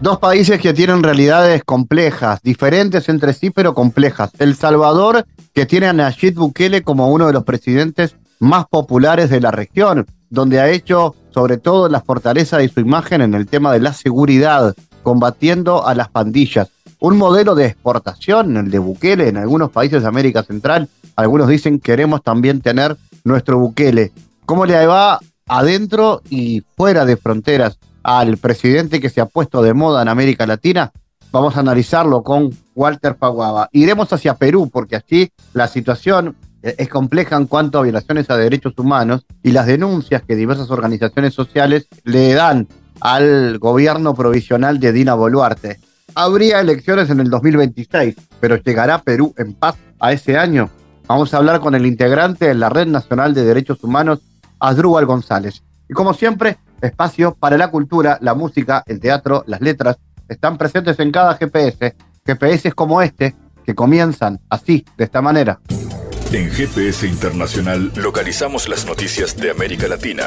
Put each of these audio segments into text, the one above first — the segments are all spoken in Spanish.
Dos países que tienen realidades complejas, diferentes entre sí, pero complejas. El Salvador, que tiene a Nayib Bukele como uno de los presidentes más populares de la región, donde ha hecho sobre todo la fortaleza de su imagen en el tema de la seguridad, combatiendo a las pandillas. Un modelo de exportación, el de Bukele, en algunos países de América Central. Algunos dicen, queremos también tener nuestro Bukele. ¿Cómo le va adentro y fuera de fronteras al presidente que se ha puesto de moda en América Latina? Vamos a analizarlo con Walter Paguaga. Iremos hacia Perú, porque allí la situación es compleja en cuanto a violaciones a derechos humanos y las denuncias que diversas organizaciones sociales le dan al gobierno provisional de Dina Boluarte. Habría elecciones en el 2026, pero ¿llegará Perú en paz a ese año? Vamos a hablar con el integrante de la Red Nacional de Derechos Humanos, Adrúbal González. Y como siempre, espacios para la cultura, la música, el teatro, las letras, están presentes en cada GPS. GPS como este, que comienzan así, de esta manera. En GPS Internacional localizamos las noticias de América Latina.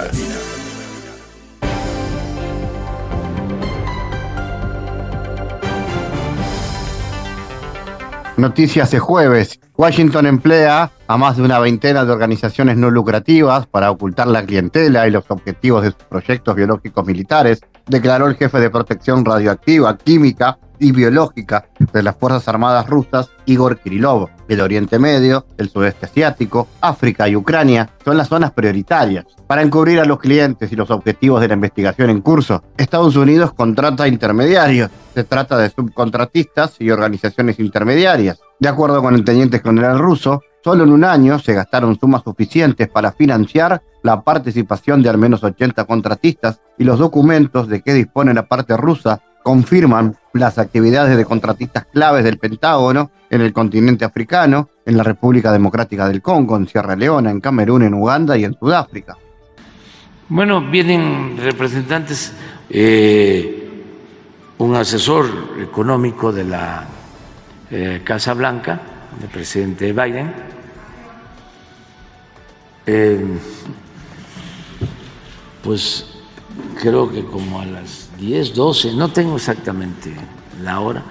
Noticias de jueves. Washington emplea a más de una veintena de organizaciones no lucrativas para ocultar la clientela y los objetivos de sus proyectos biológicos militares, declaró el jefe de protección radioactiva, química y biológica de las Fuerzas Armadas rusas, Ígor Kirílov. El Oriente Medio, el Sudeste Asiático, África y Ucrania son las zonas prioritarias. Para encubrir a los clientes y los objetivos de la investigación en curso, Estados Unidos contrata intermediarios. Se trata de subcontratistas y organizaciones intermediarias. De acuerdo con el teniente general ruso, solo en un año se gastaron sumas suficientes para financiar la participación de al menos 80 contratistas, y los documentos de que dispone la parte rusa confirman las actividades de contratistas claves del Pentágono en el continente africano, en la República Democrática del Congo, en Sierra Leona, en Camerún, en Uganda y en Sudáfrica. Bueno, vienen representantes, un asesor económico de la Casa Blanca, del presidente Biden, pues creo que como a las 10, 12, no tengo exactamente la hora,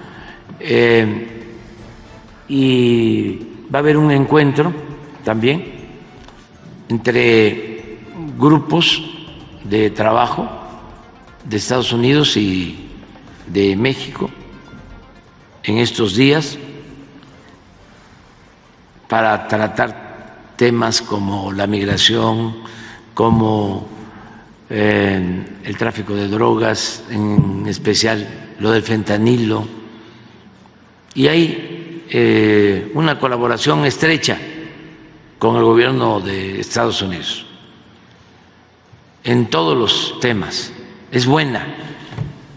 y va a haber un encuentro también entre grupos de trabajo de Estados Unidos y de México en estos días para tratar temas como la migración, como el tráfico de drogas, en especial lo del fentanilo, y hay una colaboración estrecha con el gobierno de Estados Unidos en todos los temas. Es buena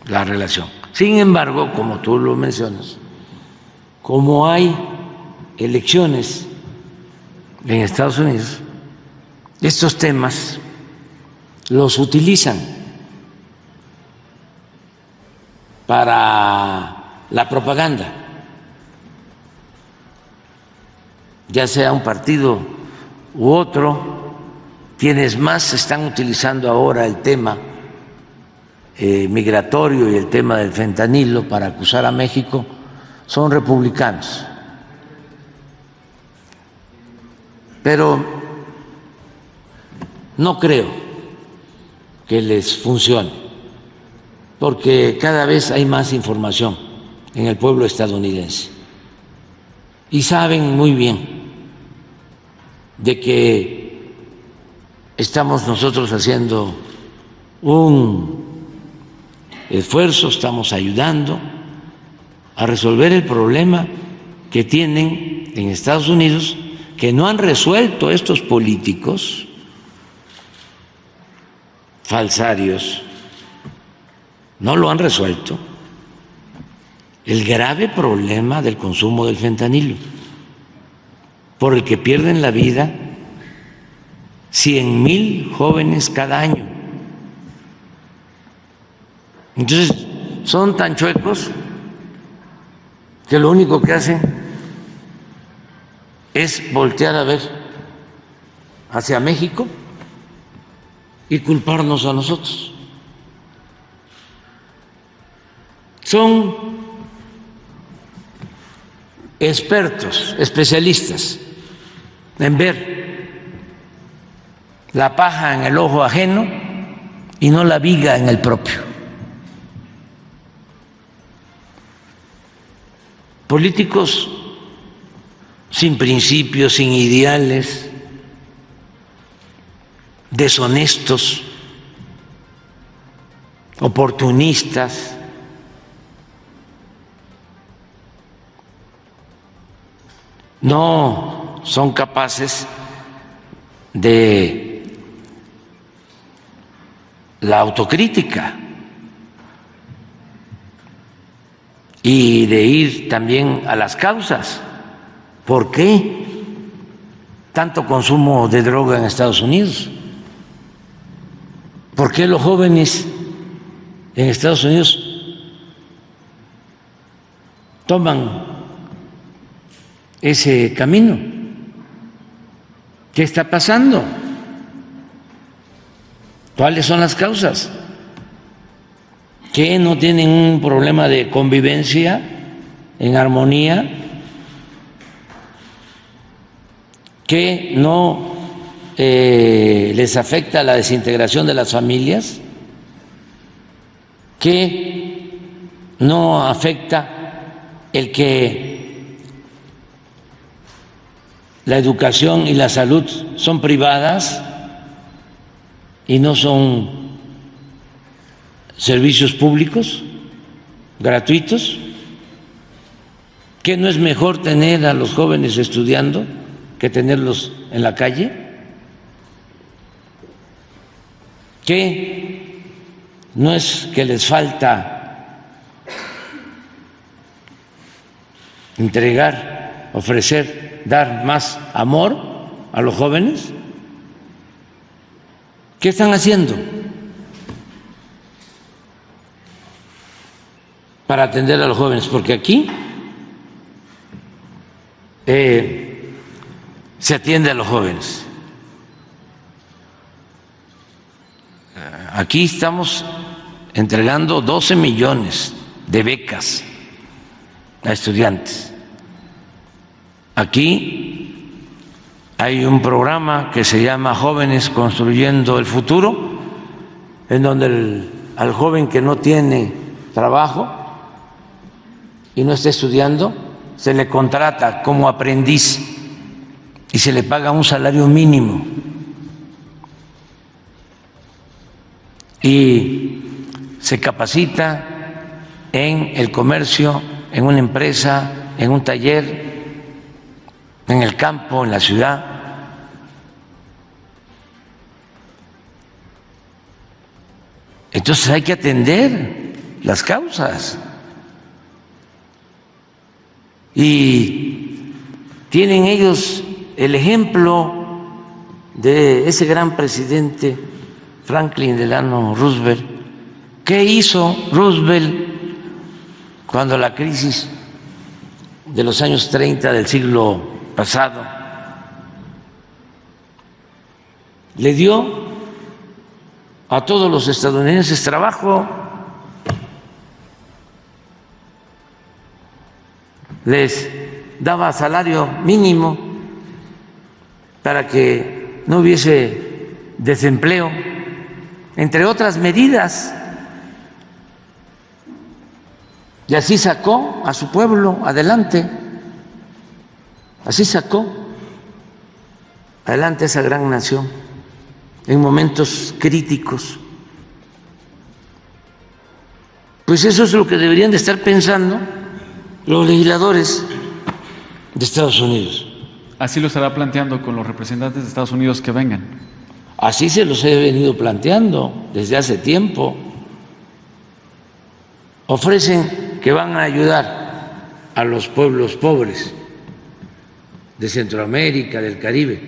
la relación. Sin embargo, como tú lo mencionas, como hay elecciones en Estados Unidos, estos temas los utilizan para la propaganda, ya sea un partido u otro. Quienes más están utilizando ahora el tema migratorio y el tema del fentanilo para acusar a México son republicanos. Pero no creo que les funcione, porque cada vez hay más información en el pueblo estadounidense y saben muy bien de que estamos nosotros haciendo un esfuerzo, estamos ayudando a resolver el problema que tienen en Estados Unidos, que no han resuelto estos políticos falsarios, no lo han resuelto, el grave problema del consumo del fentanilo, por el que pierden la vida 100,000 jóvenes cada año. Entonces, son tan chuecos que lo único que hacen es voltear a ver hacia México y culparnos a nosotros. Son expertos, especialistas en ver la paja en el ojo ajeno y no la viga en el propio. Políticos sin principios, sin ideales, deshonestos, oportunistas, no son capaces de la autocrítica y de ir también a las causas. ¿Por qué tanto consumo de droga en Estados Unidos? ¿Por qué los jóvenes en Estados Unidos toman ese camino? ¿Qué está pasando? ¿Cuáles son las causas? ¿Que no tienen un problema de convivencia en armonía? ¿Que no les afecta la desintegración de las familias? ¿Que no afecta el que la educación y la salud son privadas y no son servicios públicos, gratuitos? ¿Que no es mejor tener a los jóvenes estudiando que tenerlos en la calle? ¿Que no es que les falta entregar, ofrecer, dar más amor a los jóvenes? ¿Qué están haciendo para atender a los jóvenes? Porque aquí se atiende a los jóvenes. Aquí estamos entregando 12 millones de becas a estudiantes. Aquí hay un programa que se llama Jóvenes Construyendo el Futuro, en donde al joven que no tiene trabajo y no está estudiando, se le contrata como aprendiz y se le paga un salario mínimo. Y se capacita en el comercio, en una empresa, en un taller, en el campo, en la ciudad. Entonces hay que atender las causas. Y tienen ellos el ejemplo de ese gran presidente Franklin Delano Roosevelt. ¿Qué hizo Roosevelt cuando la crisis de los años 30 del siglo pasado? Le dio a todos los estadounidenses trabajo, les daba salario mínimo para que no hubiese desempleo, entre otras medidas, y así sacó a su pueblo adelante. Así sacó adelante esa gran nación en momentos críticos. Pues eso es lo que deberían de estar pensando los legisladores de Estados Unidos. Así lo estará planteando con los representantes de Estados Unidos que vengan. Así se los he venido planteando desde hace tiempo. Ofrecen que van a ayudar a los pueblos pobres de Centroamérica, del Caribe.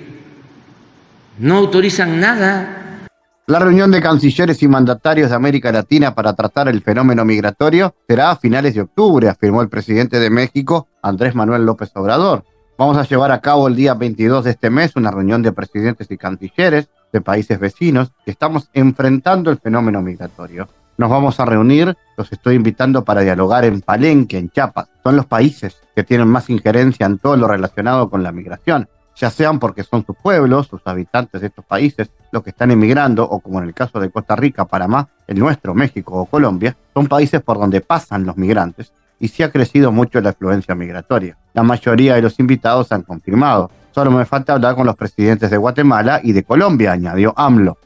No autorizan nada. La reunión de cancilleres y mandatarios de América Latina para tratar el fenómeno migratorio será a finales de octubre, afirmó el presidente de México, Andrés Manuel López Obrador. Vamos a llevar a cabo el día 22 de este mes una reunión de presidentes y cancilleres de países vecinos que estamos enfrentando el fenómeno migratorio. Nos vamos a reunir, los estoy invitando para dialogar en Palenque, en Chiapas. Son los países que tienen más injerencia en todo lo relacionado con la migración, ya sean porque son sus pueblos, sus habitantes de estos países, los que están emigrando, o como en el caso de Costa Rica, Panamá, el nuestro, México o Colombia, son países por donde pasan los migrantes, y sí ha crecido mucho la afluencia migratoria. La mayoría de los invitados han confirmado. Solo me falta hablar con los presidentes de Guatemala y de Colombia, añadió AMLO.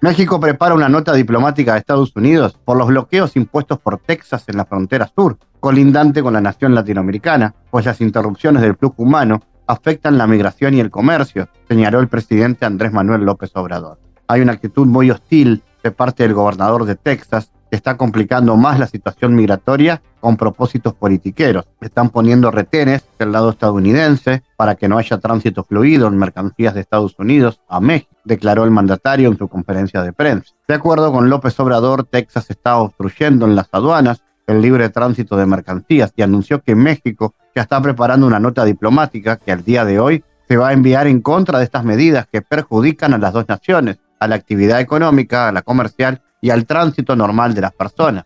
México prepara una nota diplomática a Estados Unidos por los bloqueos impuestos por Texas en la frontera sur, colindante con la nación latinoamericana, pues las interrupciones del flujo humano afectan la migración y el comercio, señaló el presidente Andrés Manuel López Obrador. Hay una actitud muy hostil de parte del gobernador de Texas que está complicando más la situación migratoria con propósitos politiqueros. Están poniendo retenes del lado estadounidense para que no haya tránsito fluido en mercancías de Estados Unidos a México, declaró el mandatario en su conferencia de prensa. De acuerdo con López Obrador, Texas está obstruyendo en las aduanas el libre tránsito de mercancías y anunció que México ya está preparando una nota diplomática que al día de hoy se va a enviar en contra de estas medidas que perjudican a las dos naciones, a la actividad económica, a la comercial y al tránsito normal de las personas.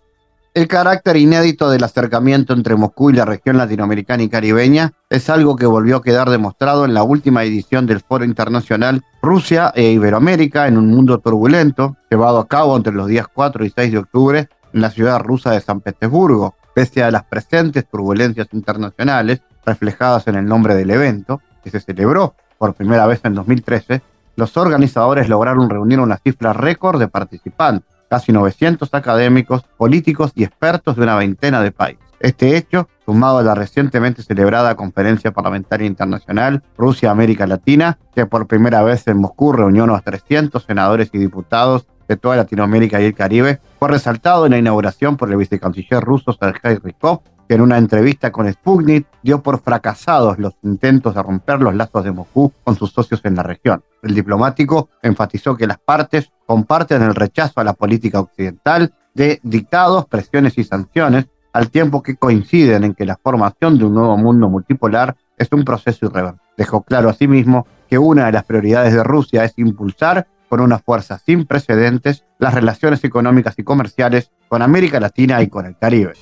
El carácter inédito del acercamiento entre Moscú y la región latinoamericana y caribeña es algo que volvió a quedar demostrado en la última edición del Foro Internacional Rusia e Iberoamérica en un mundo turbulento, llevado a cabo entre los días 4 y 6 de octubre en la ciudad rusa de San Petersburgo. Pese a las presentes turbulencias internacionales reflejadas en el nombre del evento, que se celebró por primera vez en 2013, los organizadores lograron reunir una cifra récord de participantes. Casi 900 académicos, políticos y expertos de una veintena de países. Este hecho, sumado a la recientemente celebrada Conferencia Parlamentaria Internacional Rusia-América Latina, que por primera vez en Moscú reunió unos 300 senadores y diputados de toda Latinoamérica y el Caribe, fue resaltado en la inauguración por el vicecanciller ruso Sergei Rykov, que en una entrevista con Sputnik dio por fracasados los intentos de romper los lazos de Moscú con sus socios en la región. El diplomático enfatizó que las partes comparten el rechazo a la política occidental de dictados, presiones y sanciones, al tiempo que coinciden en que la formación de un nuevo mundo multipolar es un proceso irreversible. Dejó claro asimismo que una de las prioridades de Rusia es impulsar con una fuerza sin precedentes las relaciones económicas y comerciales con América Latina y con el Caribe.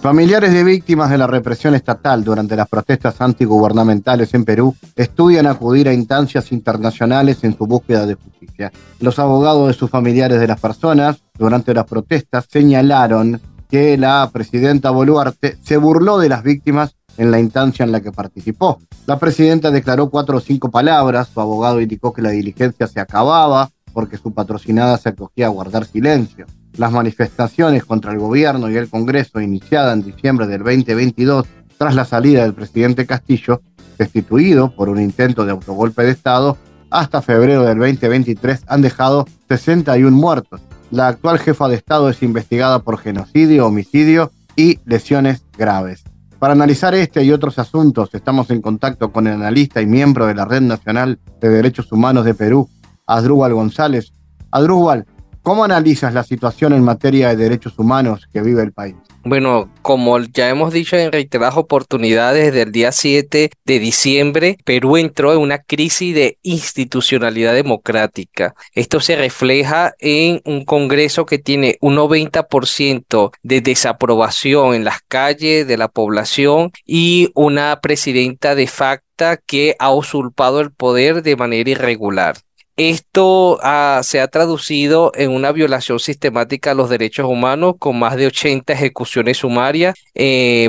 Familiares de víctimas de la represión estatal durante las protestas antigubernamentales en Perú estudian acudir a instancias internacionales en su búsqueda de justicia. Los abogados de sus familiares de las personas durante las protestas señalaron que la presidenta Boluarte se burló de las víctimas en la instancia en la que participó. La presidenta declaró 4 o 5 palabras, su abogado indicó que la diligencia se acababa porque su patrocinada se acogía a guardar silencio. Las manifestaciones contra el gobierno y el Congreso iniciada en diciembre del 2022 tras la salida del presidente Castillo, destituido por un intento de autogolpe de Estado, hasta febrero del 2023 han dejado 61 muertos. La actual jefa de Estado es investigada por genocidio, homicidio y lesiones graves. Para analizar este y otros asuntos estamos en contacto con el analista y miembro de la Red Nacional de Derechos Humanos de Perú, Adrúbal González. Adrúbal, ¿cómo analizas la situación en materia de derechos humanos que vive el país? Bueno, como ya hemos dicho en reiteradas oportunidades, desde el día 7 de diciembre, Perú entró en una crisis de institucionalidad democrática. Esto se refleja en un Congreso que tiene un 90% de desaprobación en las calles de la población y una presidenta de facto que ha usurpado el poder de manera irregular. Esto se ha traducido en una violación sistemática a los derechos humanos con más de 80 ejecuciones sumarias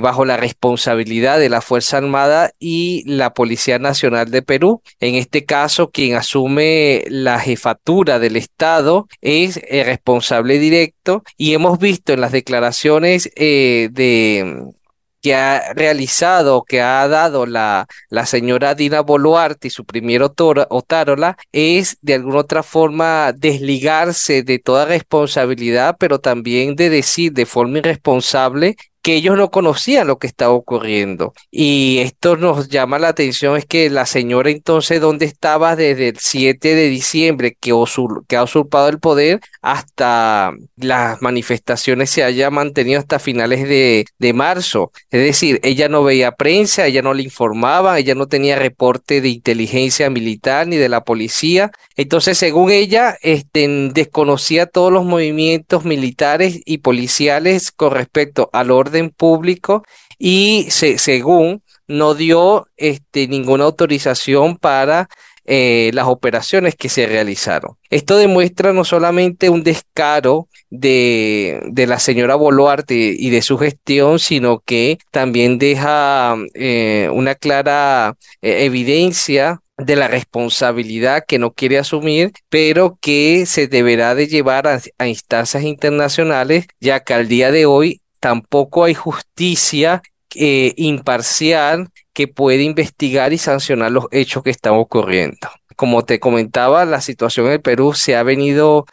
bajo la responsabilidad de la Fuerza Armada y la Policía Nacional de Perú. En este caso, quien asume la jefatura del Estado es el responsable directo y hemos visto en las declaraciones de que ha realizado, que ha dado la señora Dina Boluarte y su primer otárola, es de alguna otra forma desligarse de toda responsabilidad, pero también de decir de forma irresponsable que ellos no conocían lo que estaba ocurriendo. Y esto nos llama la atención, es que la señora entonces, ¿dónde estaba desde el 7 de diciembre que ha usurpado el poder hasta las manifestaciones se haya mantenido hasta finales de marzo? Es decir, ella no veía prensa, ella no le informaba, ella no tenía reporte de inteligencia militar ni de la policía. Entonces, según ella, desconocía todos los movimientos militares y policiales con respecto al orden público y según no dio ninguna autorización para las operaciones que se realizaron. Esto demuestra no solamente un descaro de la señora Boluarte y de su gestión, sino que también deja una clara evidencia de la responsabilidad que no quiere asumir, pero que se deberá de llevar a instancias internacionales, ya que al día de hoy tampoco hay justicia imparcial que pueda investigar y sancionar los hechos que están ocurriendo. Como te comentaba, la situación en el Perú se ha venido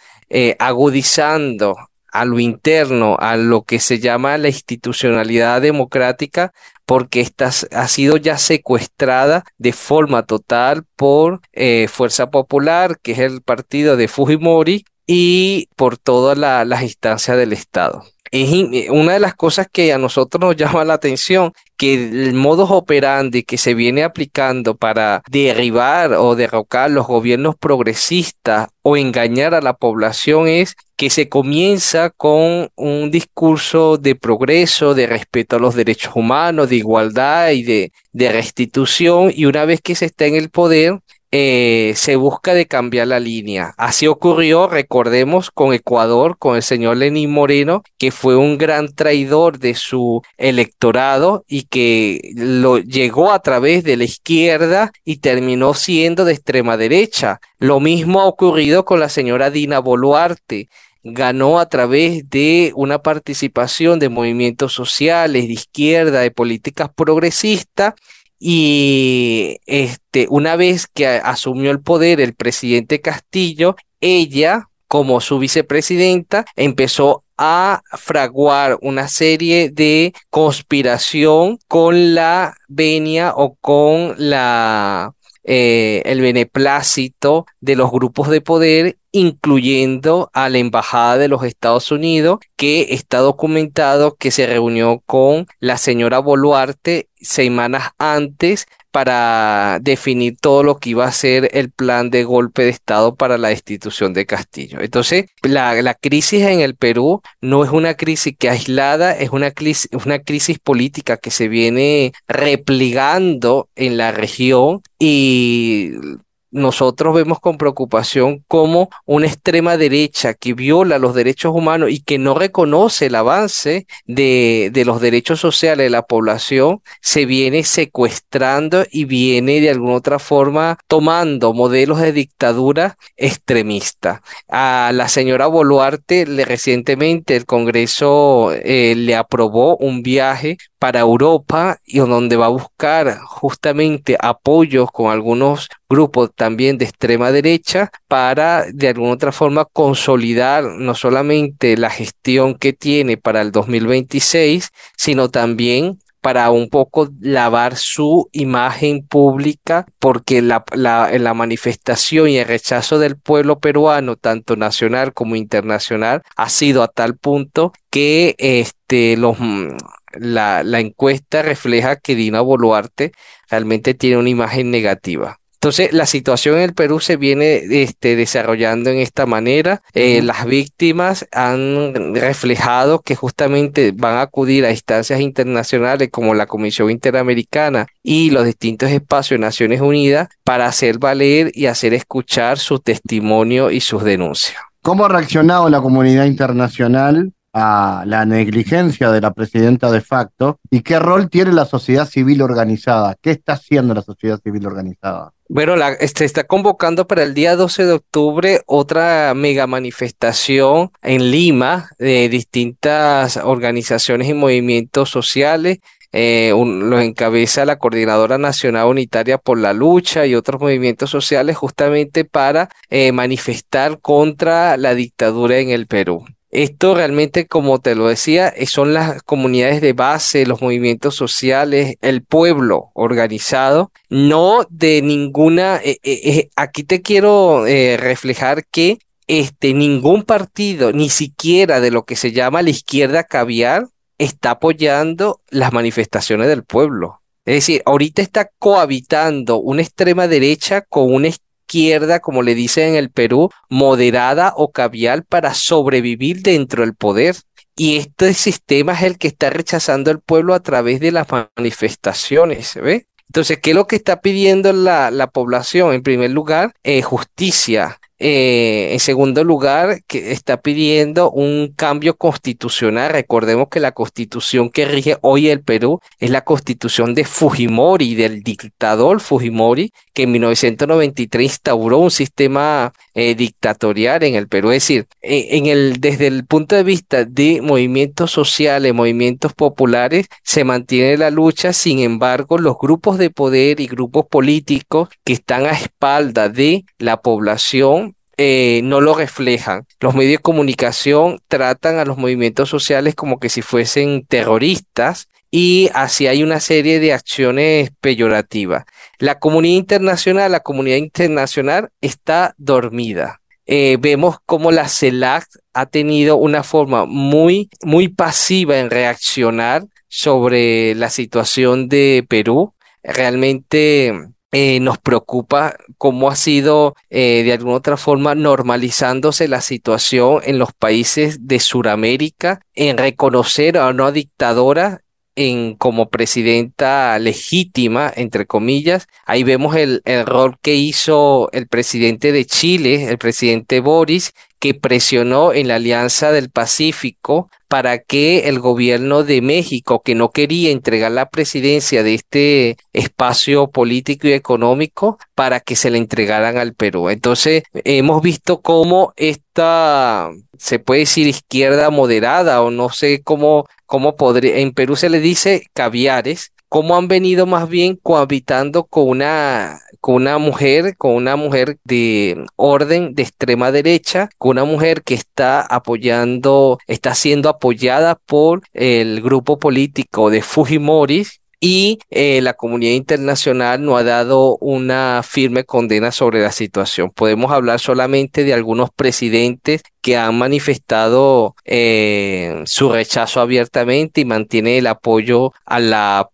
agudizando a lo interno, a lo que se llama la institucionalidad democrática, porque ha sido ya secuestrada de forma total por Fuerza Popular, que es el partido de Fujimori, y por todas las instancias del Estado. Es una de las cosas que a nosotros nos llama la atención, que el modus operandi que se viene aplicando para derribar o derrocar los gobiernos progresistas o engañar a la población es que se comienza con un discurso de progreso, de respeto a los derechos humanos, de igualdad y de restitución, y una vez que se está en el poder, se busca de cambiar la línea. Así ocurrió, recordemos, con Ecuador, con el señor Lenín Moreno, que fue un gran traidor de su electorado y que lo llegó a través de la izquierda y terminó siendo de extrema derecha. Lo mismo ha ocurrido con la señora Dina Boluarte. Ganó a través de una participación de movimientos sociales, de izquierda, de políticas progresistas. Y una vez que asumió el poder el presidente Castillo, ella, como su vicepresidenta, empezó a fraguar una serie de conspiración con la venia o con el beneplácito de los grupos de poder, incluyendo a la Embajada de los Estados Unidos, que está documentado que se reunió con la señora Boluarte semanas antes para definir todo lo que iba a ser el plan de golpe de Estado para la destitución de Castillo. Entonces, la crisis en el Perú no es una crisis que aislada, es una crisis política que se viene replegando en la región, y nosotros vemos con preocupación cómo una extrema derecha que viola los derechos humanos y que no reconoce el avance de los derechos sociales de la población se viene secuestrando y viene de alguna otra forma tomando modelos de dictadura extremista. A la señora Boluarte recientemente el Congreso le aprobó un viaje para Europa, y donde va a buscar justamente apoyos con algunos grupos también de extrema derecha para de alguna otra forma consolidar no solamente la gestión que tiene para el 2026, sino también para un poco lavar su imagen pública, porque la manifestación y el rechazo del pueblo peruano, tanto nacional como internacional, ha sido a tal punto que la encuesta refleja que Dina Boluarte realmente tiene una imagen negativa. Entonces, la situación en el Perú se viene desarrollando en esta manera. Las víctimas han reflejado que justamente van a acudir a instancias internacionales como la Comisión Interamericana y los distintos espacios de Naciones Unidas para hacer valer y hacer escuchar su testimonio y sus denuncias. ¿Cómo ha reaccionado la comunidad internacional a la negligencia de la presidenta de facto, y qué rol tiene la sociedad civil organizada? ¿Qué está haciendo la sociedad civil organizada? Bueno, se está convocando para el día 12 de octubre otra mega manifestación en Lima de distintas organizaciones y movimientos sociales, los encabeza la Coordinadora Nacional Unitaria por la Lucha y otros movimientos sociales, justamente para manifestar contra la dictadura en el Perú. Esto realmente, como te lo decía, son las comunidades de base, los movimientos sociales, el pueblo organizado, no de ninguna... aquí te quiero reflejar que ningún partido, ni siquiera de lo que se llama la izquierda caviar, está apoyando las manifestaciones del pueblo. Es decir, ahorita está cohabitando una extrema derecha con una izquierda, como le dicen en el Perú, moderada o caviar, para sobrevivir dentro del poder. Y este sistema es el que está rechazando el pueblo a través de las manifestaciones, ¿ve? Entonces, ¿qué es lo que está pidiendo la población? En primer lugar, justicia. En segundo lugar, que está pidiendo un cambio constitucional. Recordemos que la constitución que rige hoy el Perú es la constitución de Fujimori, del dictador Fujimori, que en 1993 instauró un sistema dictatorial en el Perú. Es decir, desde el punto de vista de movimientos sociales, movimientos populares, se mantiene la lucha. Sin embargo, los grupos de poder y grupos políticos que están a espaldas de la población no lo reflejan. Los medios de comunicación tratan a los movimientos sociales como que si fuesen terroristas, y así hay una serie de acciones peyorativas. La comunidad internacional está dormida. Vemos cómo la CELAC ha tenido una forma muy, muy pasiva en reaccionar sobre la situación de Perú. Realmente... nos preocupa cómo ha sido de alguna u otra forma normalizándose la situación en los países de Sudamérica, en reconocer a una dictadora como presidenta legítima, entre comillas. Ahí vemos el rol que hizo el presidente de Chile, el presidente Boris, que presionó en la Alianza del Pacífico para que el gobierno de México, que no quería entregar la presidencia de este espacio político y económico, para que se la entregaran al Perú. Entonces, hemos visto cómo esta, se puede decir, izquierda moderada, o no sé cómo podría, en Perú se le dice caviares, cómo han venido más bien cohabitando con una mujer de orden de extrema derecha, con una mujer que está siendo apoyada por el grupo político de Fujimori, y la comunidad internacional no ha dado una firme condena sobre la situación. Podemos hablar solamente de algunos presidentes que han manifestado su rechazo abiertamente y mantiene el apoyo a la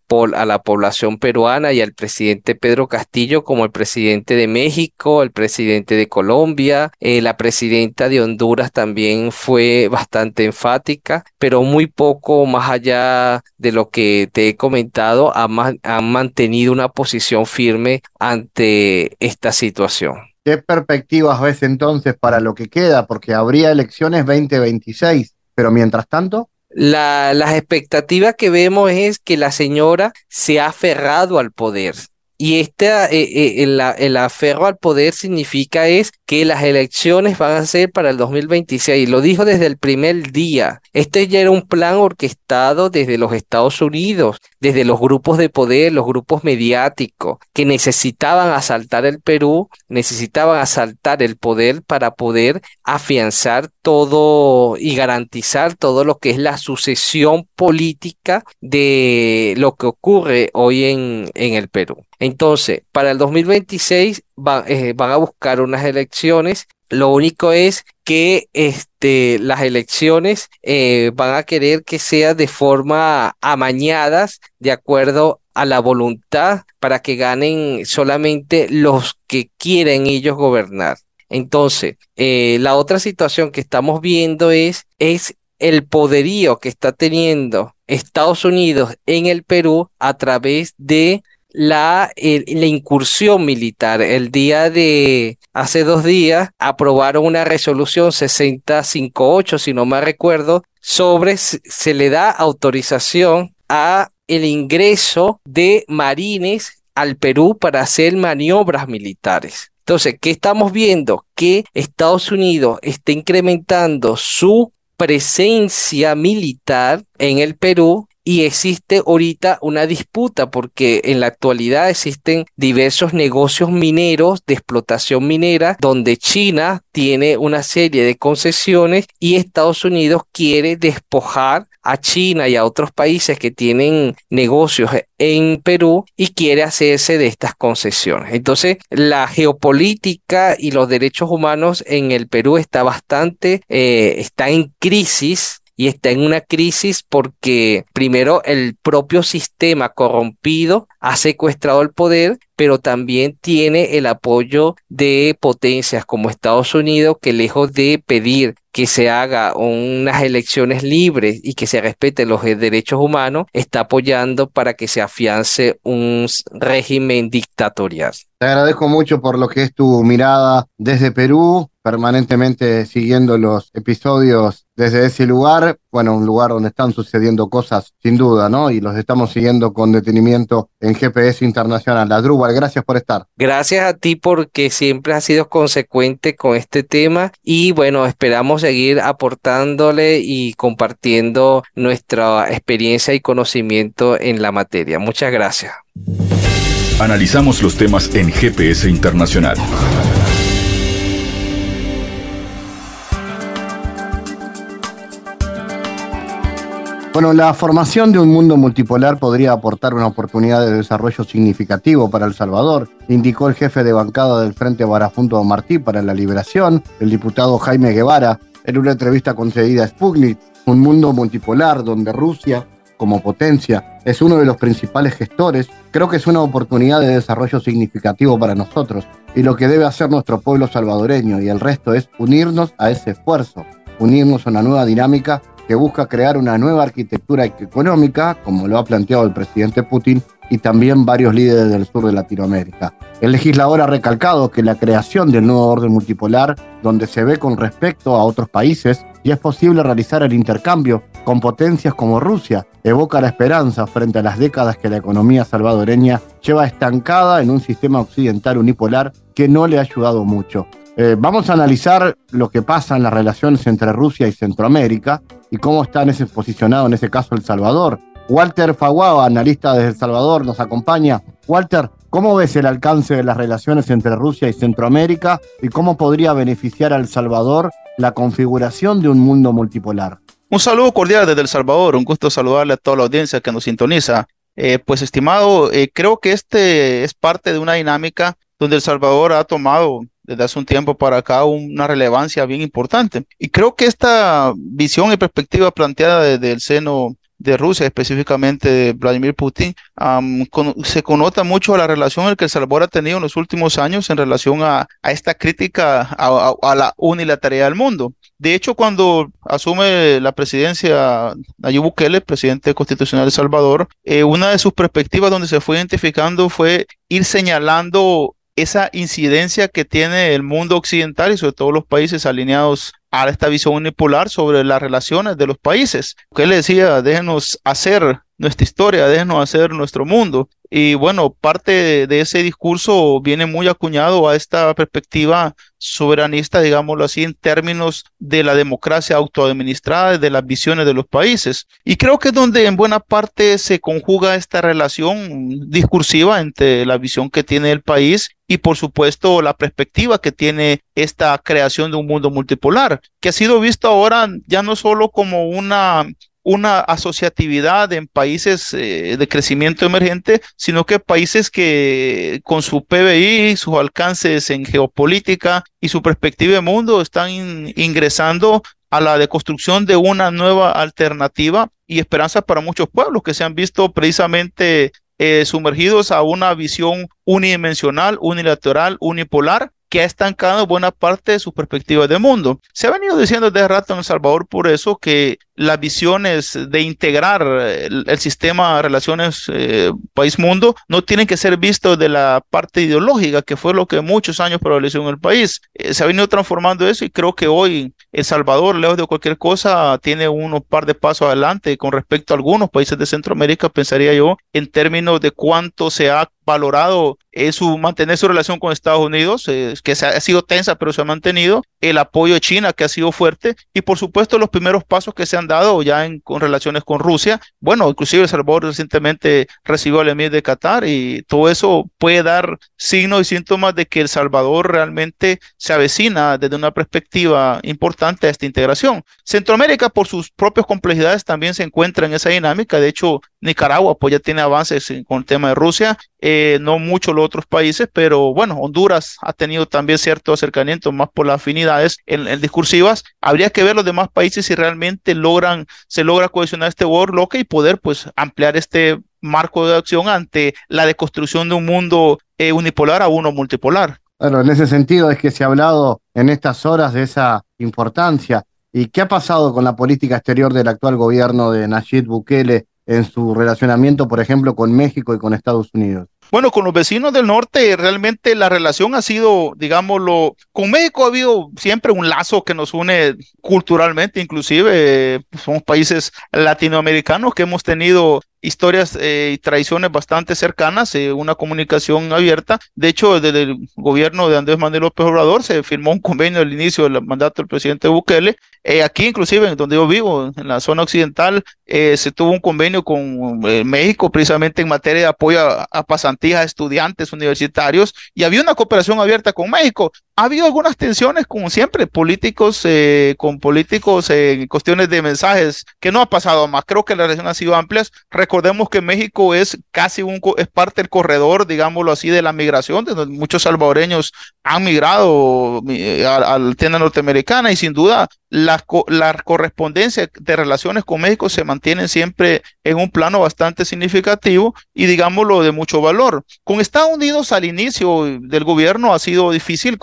población peruana y al presidente Pedro Castillo, como el presidente de México, el presidente de Colombia, la presidenta de Honduras también fue bastante enfática, pero muy poco, más allá de lo que te he comentado, han mantenido una posición firme ante esta situación. ¿Qué perspectivas ves entonces para lo que queda? Porque habría elecciones 2026, pero mientras tanto... Las expectativas que vemos es que la señora se ha aferrado al poder. Y el aferro al poder significa es que las elecciones van a ser para el 2026. Lo dijo desde el primer día. Este ya era un plan orquestado desde los Estados Unidos, desde los grupos de poder, los grupos mediáticos, que necesitaban asaltar el Perú, necesitaban asaltar el poder para poder afianzar todo y garantizar todo lo que es la sucesión política de lo que ocurre hoy en el Perú. Entonces, para el 2026 van a buscar unas elecciones. Lo único es que las elecciones van a querer que sea de forma amañadas, de acuerdo a la voluntad, para que ganen solamente los que quieren ellos gobernar. Entonces, la otra situación que estamos viendo es el poderío que está teniendo Estados Unidos en el Perú a través de la incursión militar. Hace 2 días aprobaron una resolución 6058, si no mal recuerdo, sobre se le da autorización a el ingreso de marines al Perú para hacer maniobras militares. Entonces, ¿qué estamos viendo? Que Estados Unidos está incrementando su presencia militar en el Perú, y existe ahorita una disputa porque en la actualidad existen diversos negocios mineros de explotación minera donde China tiene una serie de concesiones y Estados Unidos quiere despojar a China y a otros países que tienen negocios en Perú y quiere hacerse de estas concesiones. Entonces, la geopolítica y los derechos humanos en el Perú está bastante, está en crisis. Y está en una crisis porque primero el propio sistema corrompido ha secuestrado el poder, pero también tiene el apoyo de potencias como Estados Unidos, que lejos de pedir que se haga unas elecciones libres y que se respeten los derechos humanos, está apoyando para que se afiance un régimen dictatorial. Te agradezco mucho por lo que es tu mirada desde Perú, permanentemente siguiendo los episodios desde ese lugar, bueno, un lugar donde están sucediendo cosas sin duda, ¿no? Y los estamos siguiendo con detenimiento en GPS Internacional. Adrúbal, gracias por estar. Gracias a ti porque siempre has sido consecuente con este tema y bueno, esperamos seguir aportándole y compartiendo nuestra experiencia y conocimiento en la materia. Muchas gracias. Analizamos los temas en GPS Internacional. Bueno, la formación de un mundo multipolar podría aportar una oportunidad de desarrollo significativo para El Salvador, indicó el jefe de bancada del Frente Farabundo Martí para la Liberación, el diputado Jaime Guevara, en una entrevista concedida a Sputnik. Un mundo multipolar donde Rusia, como potencia, es uno de los principales gestores. Creo que es una oportunidad de desarrollo significativo para nosotros y lo que debe hacer nuestro pueblo salvadoreño y el resto es unirnos a ese esfuerzo, unirnos a una nueva dinámica que busca crear una nueva arquitectura económica, como lo ha planteado el presidente Putin y también varios líderes del sur de Latinoamérica. El legislador ha recalcado que la creación del nuevo orden multipolar, donde se ve con respecto a otros países, y es posible realizar el intercambio con potencias como Rusia, evoca la esperanza frente a las décadas que la economía salvadoreña lleva estancada en un sistema occidental unipolar que no le ha ayudado mucho. Vamos a analizar lo que pasa en las relaciones entre Rusia y Centroamérica, y cómo está posicionado en ese caso El Salvador. Walter Paguaga, analista desde El Salvador, nos acompaña. Walter, ¿cómo ves el alcance de las relaciones entre Rusia y Centroamérica y cómo podría beneficiar a El Salvador la configuración de un mundo multipolar? Un saludo cordial desde El Salvador, un gusto saludarle a toda la audiencia que nos sintoniza. Pues estimado, creo que este es parte de una dinámica donde El Salvador ha tomado desde hace un tiempo para acá una relevancia bien importante. Y creo que esta visión y perspectiva planteada desde el seno de Rusia, específicamente de Vladimir Putin, se connota mucho a la relación que El Salvador ha tenido en los últimos años en relación a esta crítica a la unilateralidad del mundo. De hecho, cuando asume la presidencia Nayib Bukele, presidente constitucional de El Salvador, una de sus perspectivas donde se fue identificando fue ir señalando esa incidencia que tiene el mundo occidental y sobre todo los países alineados a esta visión unipolar sobre las relaciones de los países. Que él decía, déjenos hacer nuestra historia, déjenos hacer nuestro mundo. Y bueno, parte de ese discurso viene muy acuñado a esta perspectiva soberanista, digámoslo así, en términos de la democracia autoadministrada, de las visiones de los países. Y creo que es donde en buena parte se conjuga esta relación discursiva entre la visión que tiene el país y por supuesto la perspectiva que tiene esta creación de un mundo multipolar, que ha sido visto ahora ya no solo como una asociatividad en países de crecimiento emergente, sino que países que con su PBI, sus alcances en geopolítica y su perspectiva de mundo están ingresando a la deconstrucción de una nueva alternativa y esperanza para muchos pueblos que se han visto precisamente sumergidos a una visión unidimensional, unilateral, unipolar, que ha estancado buena parte de sus perspectivas del mundo. Se ha venido diciendo desde rato en El Salvador por eso que las visiones de integrar el sistema de relaciones país-mundo no tienen que ser vistos de la parte ideológica, que fue lo que muchos años prevaleció en el país. Se ha venido transformando eso y creo que hoy El Salvador, lejos de cualquier cosa, tiene unos par de pasos adelante con respecto a algunos países de Centroamérica, pensaría yo, en términos de cuánto se ha valorado mantener su relación con Estados Unidos, que ha sido tensa pero se ha mantenido, el apoyo de China que ha sido fuerte y por supuesto los primeros pasos que se han dado ya con relaciones con Rusia. Bueno, inclusive El Salvador recientemente recibió al emir de Qatar y todo eso puede dar signos y síntomas de que El Salvador realmente se avecina desde una perspectiva importante a esta integración. Centroamérica por sus propias complejidades también se encuentra en esa dinámica. De hecho, Nicaragua pues ya tiene avances con el tema de Rusia, no mucho los otros países, pero bueno, Honduras ha tenido también cierto acercamiento más por las afinidades en discursivas. Habría que ver los demás países si realmente se logra cohesionar este bloque y poder pues ampliar este marco de acción ante la deconstrucción de un mundo unipolar a uno multipolar. Bueno, en ese sentido es que se ha hablado en estas horas de esa importancia. ¿Y qué ha pasado con la política exterior del actual gobierno de Nayib Bukele en su relacionamiento, por ejemplo, con México y con Estados Unidos? Bueno, con los vecinos del norte realmente la relación ha sido, digámoslo, con México ha habido siempre un lazo que nos une culturalmente, inclusive somos países latinoamericanos que hemos tenido historias y tradiciones bastante cercanas, una comunicación abierta. De hecho, desde el gobierno de Andrés Manuel López Obrador se firmó un convenio al inicio del mandato del presidente Bukele. Aquí, inclusive, donde yo vivo, en la zona occidental, se tuvo un convenio con México precisamente en materia de apoyo a pasantías a estudiantes universitarios y había una cooperación abierta con México. Ha habido algunas tensiones, como siempre, con políticos en cuestiones de mensajes que no ha pasado más. Creo que las relaciones han sido amplias. Recordemos que México es parte del corredor, digámoslo así, de la migración, de donde muchos salvadoreños han migrado a la tienda norteamericana y sin duda la correspondencia de relaciones con México se mantienen siempre en un plano bastante significativo y digámoslo de mucho valor. Con Estados Unidos al inicio del gobierno ha sido difícil,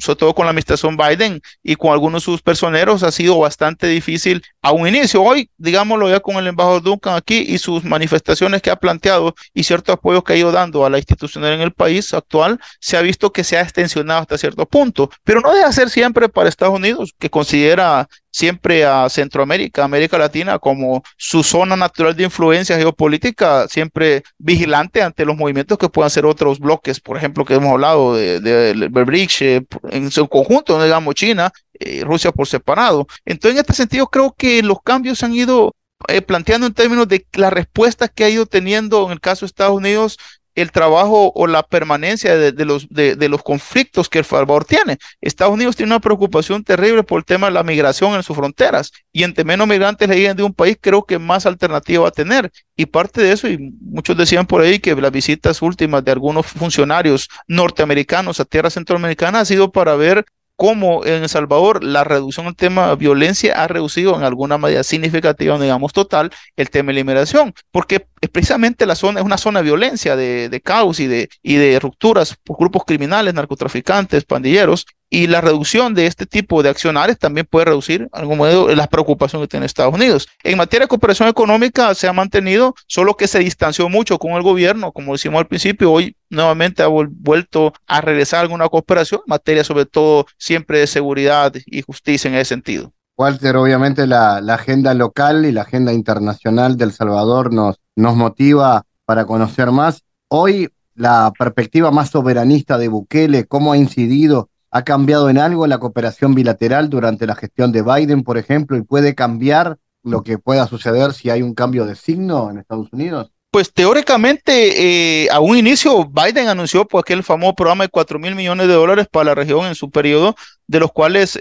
sobre todo con la administración Biden y con algunos de sus personeros ha sido bastante difícil a un inicio. Hoy, digámoslo ya con el embajador Duncan aquí y sus manifestaciones que ha planteado y ciertos apoyos que ha ido dando a la institucionalidad en el país actual, se ha visto que se ha extensionado hasta cierto punto, pero no deja ser siempre para Estados Unidos, que considera siempre a Centroamérica, América Latina como su zona natural de influencia geopolítica, siempre vigilante ante los movimientos que puedan ser otros bloques, por ejemplo, que hemos hablado de BRICS en su conjunto, digamos China, Rusia por separado. Entonces, en este sentido, creo que los cambios se han ido planteando en términos de la respuesta que ha ido teniendo en el caso de Estados Unidos el trabajo o la permanencia de los conflictos que El Salvador tiene. Estados Unidos tiene una preocupación terrible por el tema de la migración en sus fronteras y entre menos migrantes le lleguen de un país, creo que más alternativa va a tener. Y parte de eso, y muchos decían por ahí que las visitas últimas de algunos funcionarios norteamericanos a tierras centroamericanas ha sido para ver cómo en El Salvador la reducción del tema de violencia ha reducido en alguna medida significativa, digamos total, el tema de la inmigración, porque precisamente la zona es una zona de violencia, de caos y de rupturas por grupos criminales, narcotraficantes, pandilleros, y la reducción de este tipo de accionarios también puede reducir, en algún modo, las preocupaciones que tiene Estados Unidos. En materia de cooperación económica se ha mantenido, solo que se distanció mucho con el gobierno, como decimos al principio, hoy nuevamente ha vuelto a regresar alguna cooperación, en materia sobre todo siempre de seguridad y justicia en ese sentido. Walter, obviamente la agenda local y la agenda internacional de El Salvador nos motiva para conocer más. Hoy, la perspectiva más soberanista de Bukele, ¿cómo ha incidido? ¿Ha cambiado en algo la cooperación bilateral durante la gestión de Biden, por ejemplo, y puede cambiar lo que pueda suceder si hay un cambio de signo en Estados Unidos? Pues teóricamente, a un inicio Biden anunció pues, aquel famoso programa de $4,000 millones para la región en su periodo, de los cuales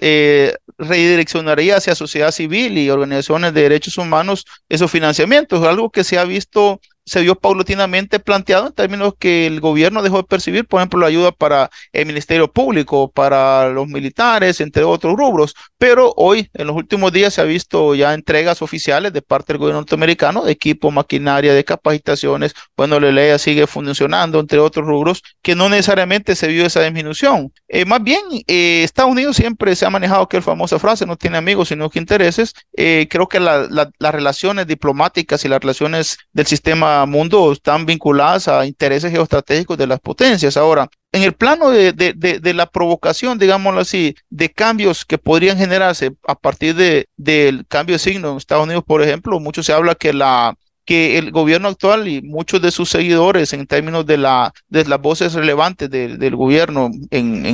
redireccionaría hacia sociedad civil y organizaciones de derechos humanos esos financiamientos, algo que se vio paulatinamente planteado en términos que el gobierno dejó de percibir, por ejemplo, la ayuda para el Ministerio Público, para los militares, entre otros rubros. Pero hoy, en los últimos días, se ha visto ya entregas oficiales de parte del gobierno norteamericano de equipo, maquinaria, de capacitaciones. Bueno, la ley sigue funcionando, entre otros rubros, que no necesariamente se vio esa disminución. Más bien, Estados Unidos siempre se ha manejado que la famosa frase, no tiene amigos, sino que intereses. Creo que las relaciones diplomáticas y las relaciones del sistema mundo están vinculadas a intereses geoestratégicos de las potencias. Ahora, en el plano de la provocación, digámoslo así, de cambios que podrían generarse a partir del cambio de signo en Estados Unidos, por ejemplo, mucho se habla que la que el gobierno actual y muchos de sus seguidores en términos de las voces relevantes del gobierno en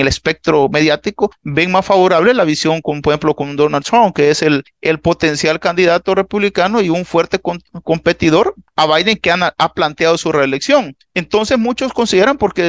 el espectro mediático ven más favorable la visión, con, por ejemplo, con Donald Trump, que es el potencial candidato republicano y un fuerte competidor a Biden, que ha planteado su reelección. Entonces muchos consideran, porque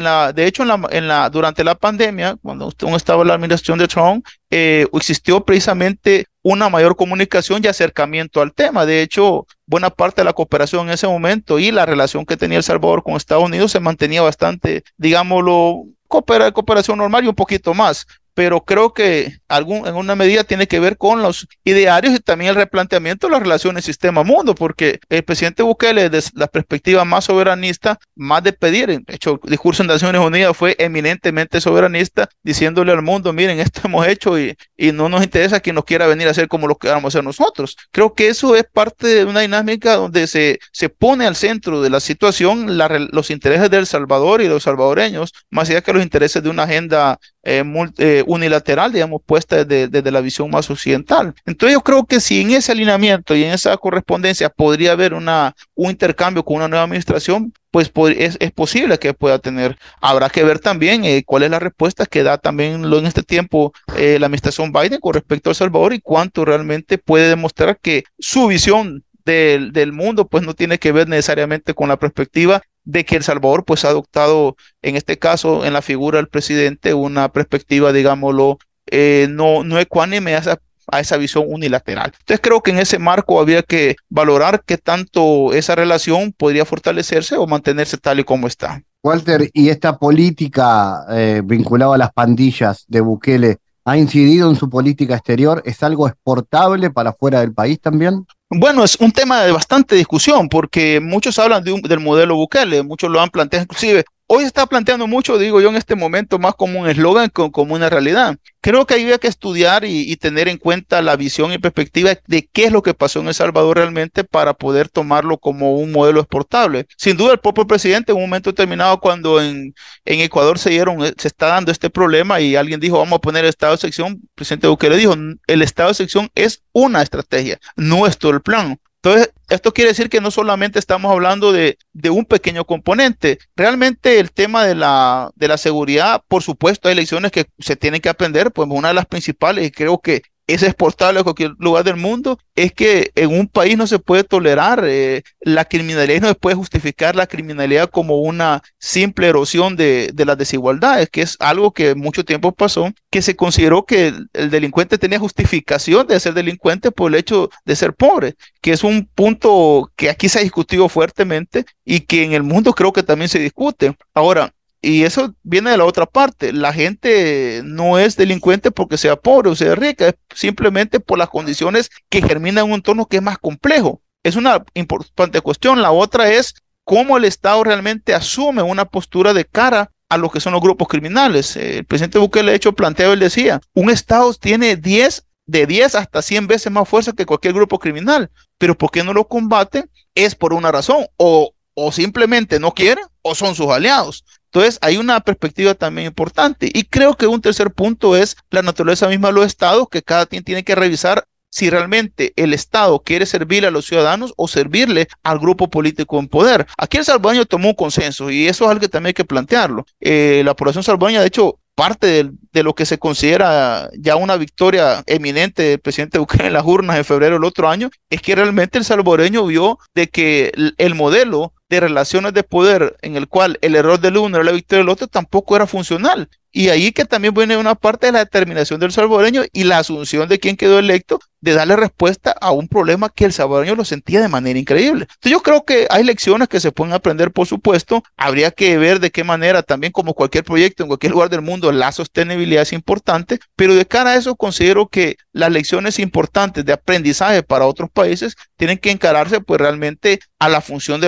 durante la pandemia, cuando aún estaba la administración de Trump, existió precisamente una mayor comunicación y acercamiento al tema. De hecho, buena parte de la cooperación en ese momento y la relación que tenía El Salvador con Estados Unidos se mantenía bastante, digámoslo, cooperación normal y un poquito más. Pero creo que en una medida tiene que ver con los idearios y también el replanteamiento de las relaciones sistema-mundo, porque el presidente Bukele, desde la perspectiva más soberanista, más de pedir, de hecho, el discurso en Naciones Unidas fue eminentemente soberanista, diciéndole al mundo, miren, esto hemos hecho y no nos interesa quien nos quiera venir a hacer como lo queramos hacer nosotros. Creo que eso es parte de una dinámica donde se pone al centro de la situación los intereses de El Salvador y los salvadoreños, más allá que los intereses de una agenda unilateral, digamos, puesta desde la visión más occidental. Entonces yo creo que si en ese alineamiento y en esa correspondencia podría haber un intercambio con una nueva administración, pues es posible que pueda tener. Habrá que ver también cuál es la respuesta que da también en este tiempo la administración Biden con respecto a El Salvador y cuánto realmente puede demostrar que su visión del mundo pues no tiene que ver necesariamente con la perspectiva de que El Salvador pues ha adoptado, en este caso, en la figura del presidente, una perspectiva, digámoslo, no ecuánime a esa visión unilateral. Entonces creo que en ese marco había que valorar qué tanto esa relación podría fortalecerse o mantenerse tal y como está. Walter, ¿y esta política vinculada a las pandillas de Bukele ha incidido en su política exterior? ¿Es algo exportable para fuera del país también? Bueno, es un tema de bastante discusión porque muchos hablan del modelo Bukele, muchos lo han planteado, inclusive hoy está planteando mucho, digo yo, en este momento más como un eslogan que como una realidad. Creo que había que estudiar y tener en cuenta la visión y perspectiva de qué es lo que pasó en El Salvador realmente para poder tomarlo como un modelo exportable. Sin duda el propio presidente en un momento determinado cuando en Ecuador se está dando este problema y alguien dijo vamos a poner el estado de sección, el presidente Bukele dijo el estado de sección es una estrategia, no es todo el plan. Entonces, esto quiere decir que no solamente estamos hablando de un pequeño componente. Realmente el tema de la seguridad, por supuesto, hay lecciones que se tienen que aprender, pues una de las principales, y creo que es exportable a cualquier lugar del mundo, es que en un país no se puede tolerar la criminalidad y no se puede justificar la criminalidad como una simple erosión de las desigualdades, que es algo que mucho tiempo pasó, que se consideró que el delincuente tenía justificación de ser delincuente por el hecho de ser pobre, que es un punto que aquí se ha discutido fuertemente y que en el mundo creo que también se discute. Ahora, y eso viene de la otra parte. La gente no es delincuente porque sea pobre o sea rica, es simplemente por las condiciones que germinan en un entorno que es más complejo. Es una importante cuestión. La otra es cómo el Estado realmente asume una postura de cara a lo que son los grupos criminales. El presidente Bukele, de hecho, planteaba, él decía, un Estado tiene de 10 hasta 100 veces más fuerza que cualquier grupo criminal, pero ¿por qué no lo combaten? Es por una razón, o simplemente no quieren, o son sus aliados. Entonces, hay una perspectiva también importante. Y creo que un tercer punto es la naturaleza misma de los estados, que cada quien tiene que revisar si realmente el Estado quiere servirle a los ciudadanos o servirle al grupo político en poder. Aquí el salvadoreño tomó un consenso y eso es algo que también hay que plantearlo. La población salvadoreña, de hecho, parte de lo que se considera ya una victoria eminente del presidente Bukele en las urnas de febrero del otro año, es que realmente el salvadoreño vio de que el modelo de relaciones de poder en el cual el error del uno era la victoria del otro tampoco era funcional. Y ahí que también viene una parte de la determinación del salvadoreño y la asunción de quien quedó electo de darle respuesta a un problema que el salvadoreño lo sentía de manera increíble. Entonces yo creo que hay lecciones que se pueden aprender, por supuesto. Habría que ver de qué manera también, como cualquier proyecto en cualquier lugar del mundo, la sostenibilidad es importante, pero de cara a eso considero que las lecciones importantes de aprendizaje para otros países tienen que encararse pues realmente a la función de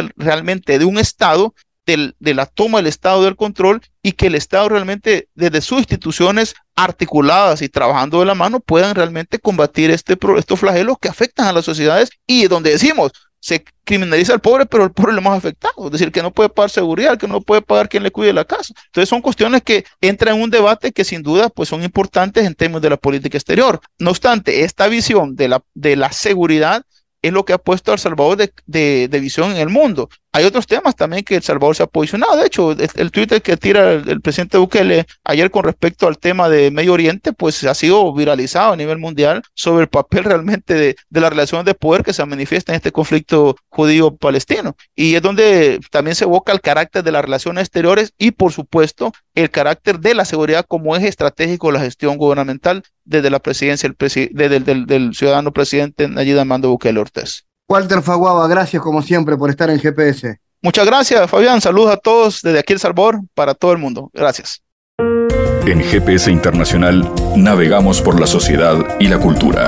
un Estado, de la toma del Estado del control y que el Estado realmente desde sus instituciones articuladas y trabajando de la mano puedan realmente combatir estos flagelos que afectan a las sociedades y donde decimos se criminaliza al pobre, pero el pobre es lo más afectado, es decir, que no puede pagar seguridad, que no puede pagar quien le cuide la casa. Entonces son cuestiones que entran en un debate que sin duda pues son importantes en términos de la política exterior. No obstante, esta visión de la seguridad es lo que ha puesto a El Salvador de visión en el mundo. Hay otros temas también que El Salvador se ha posicionado. De hecho, el Twitter que tira el presidente Bukele ayer con respecto al tema de Medio Oriente, pues ha sido viralizado a nivel mundial sobre el papel realmente de la relación de poder que se manifiesta en este conflicto judío-palestino. Y es donde también se evoca el carácter de las relaciones exteriores y, por supuesto, el carácter de la seguridad como eje estratégico de la gestión gubernamental desde la presidencia del ciudadano presidente Nayib Armando Bukele-Ortez. Walter Paguaga, gracias como siempre por estar en GPS. Muchas gracias, Fabián. Saludos a todos desde aquí El Salvador para todo el mundo. Gracias. En GPS Internacional navegamos por la sociedad y la cultura.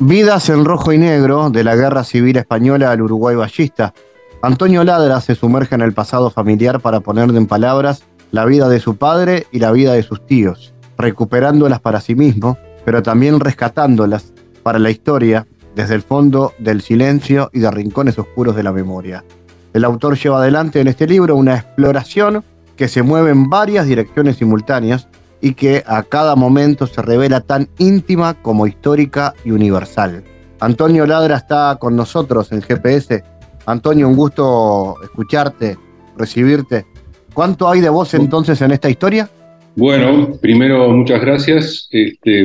Vidas en rojo y negro de la Guerra Civil Española al Uruguay Vallista. Antonio Ladra se sumerge en el pasado familiar para poner en palabras la vida de su padre y la vida de sus tíos, recuperándolas para sí mismo, pero también rescatándolas para la historia desde el fondo del silencio y de rincones oscuros de la memoria. El autor lleva adelante en este libro una exploración que se mueve en varias direcciones simultáneas y que a cada momento se revela tan íntima como histórica y universal. Antonio Ladra está con nosotros en GPS. Antonio, un gusto escucharte, recibirte. ¿Cuánto hay de vos entonces en esta historia? Bueno, primero muchas gracias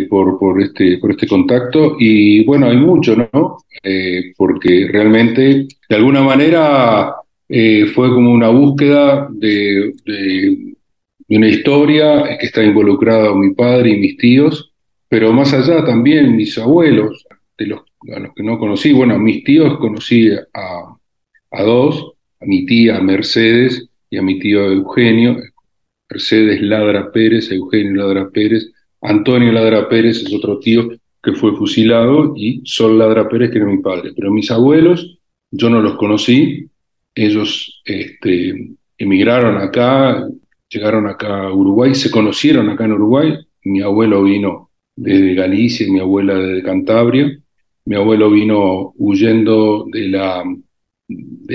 por este contacto y bueno, hay mucho, ¿no? Porque realmente de alguna manera fue como una búsqueda de una historia que está involucrada mi padre y mis tíos, pero más allá también mis abuelos, a los que no conocí. Bueno, mis tíos conocí a dos, a mi tía Mercedes y a mi tío Eugenio, Mercedes Ladra Pérez, Eugenio Ladra Pérez, Antonio Ladra Pérez es otro tío que fue fusilado y Sol Ladra Pérez que era mi padre. Pero mis abuelos yo no los conocí, ellos emigraron acá, llegaron acá a Uruguay, se conocieron acá en Uruguay. Mi abuelo vino desde Galicia, mi abuela desde Cantabria. Mi abuelo vino huyendo de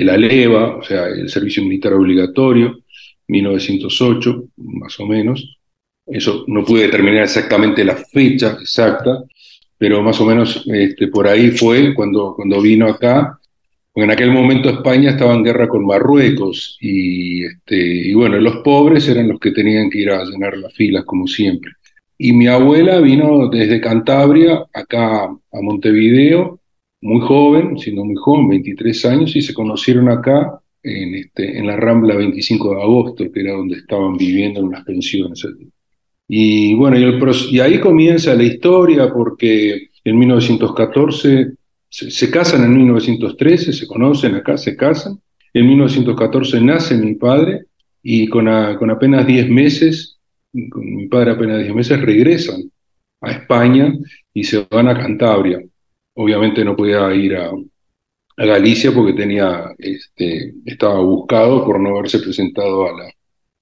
la leva, o sea, el servicio militar obligatorio, 1908, más o menos. Eso no pude determinar exactamente la fecha exacta, pero más o menos por ahí fue cuando vino acá. En aquel momento España estaba en guerra con Marruecos y bueno, los pobres eran los que tenían que ir a llenar las filas como siempre. Y mi abuela vino desde Cantabria acá a Montevideo, siendo muy joven, 23 años, y se conocieron acá en la Rambla 25 de Agosto, que era donde estaban viviendo en unas pensiones. Y bueno, y ahí comienza la historia porque en 1914... Se casan en 1913, se conocen acá, se casan. En 1914 nace mi padre y con apenas 10 meses regresan a España y se van a Cantabria. Obviamente no podía ir a Galicia porque estaba buscado por no haberse presentado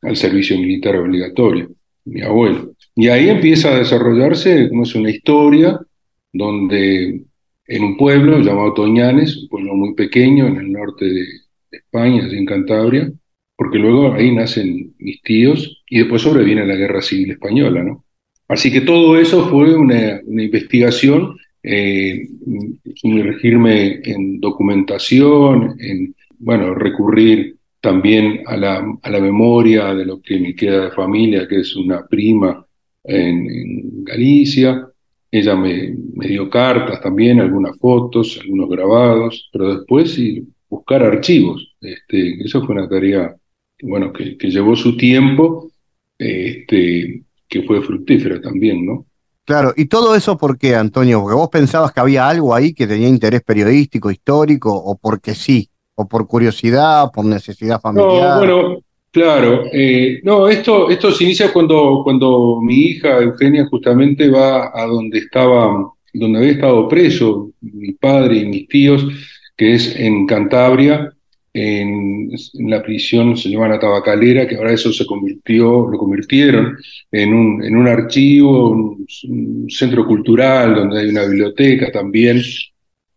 al servicio militar obligatorio, mi abuelo. Y ahí empieza a desarrollarse como es una historia donde... en un pueblo llamado Toñanes, un pueblo muy pequeño en el norte de España, allí en Cantabria, porque luego ahí nacen mis tíos y después sobreviene la Guerra Civil Española, ¿no? Así que todo eso fue una investigación, sumergirme en documentación, recurrir también a la memoria de lo que me queda de familia, que es una prima en Galicia. Ella me dio cartas también, algunas fotos, algunos grabados, pero después buscar archivos. Esa fue una tarea que llevó su tiempo, que fue fructífera también, ¿no? Claro, y todo eso ¿por qué, Antonio? ¿Porque vos pensabas que había algo ahí que tenía interés periodístico, histórico, o porque sí, o por curiosidad, por necesidad familiar? No, bueno... Claro, esto se inicia cuando mi hija Eugenia justamente va a donde había estado preso mi padre y mis tíos, que es en Cantabria, en la prisión se llama La Tabacalera, que ahora eso lo convirtieron en un archivo, un centro cultural donde hay una biblioteca también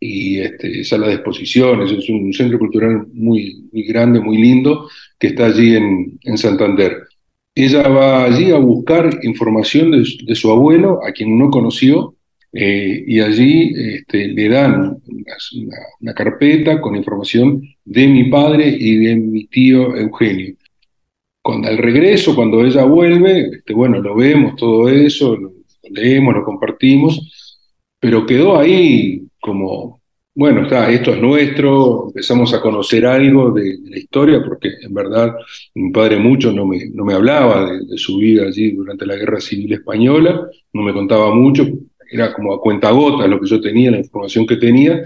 y sala de exposiciones. Es un centro cultural muy, muy grande, muy lindo, que está allí en Santander. Ella va allí a buscar información de su abuelo, a quien no conoció, y allí le dan una carpeta con información de mi padre y de mi tío Eugenio. Cuando al regreso, cuando ella vuelve, bueno, lo vemos todo eso, lo leemos, lo compartimos, pero quedó ahí como, bueno, está, esto es nuestro, empezamos a conocer algo de la historia, porque en verdad mi padre mucho no me hablaba de su vida allí durante la Guerra Civil Española, no me contaba mucho, era como a cuentagotas lo que yo tenía, la información que tenía,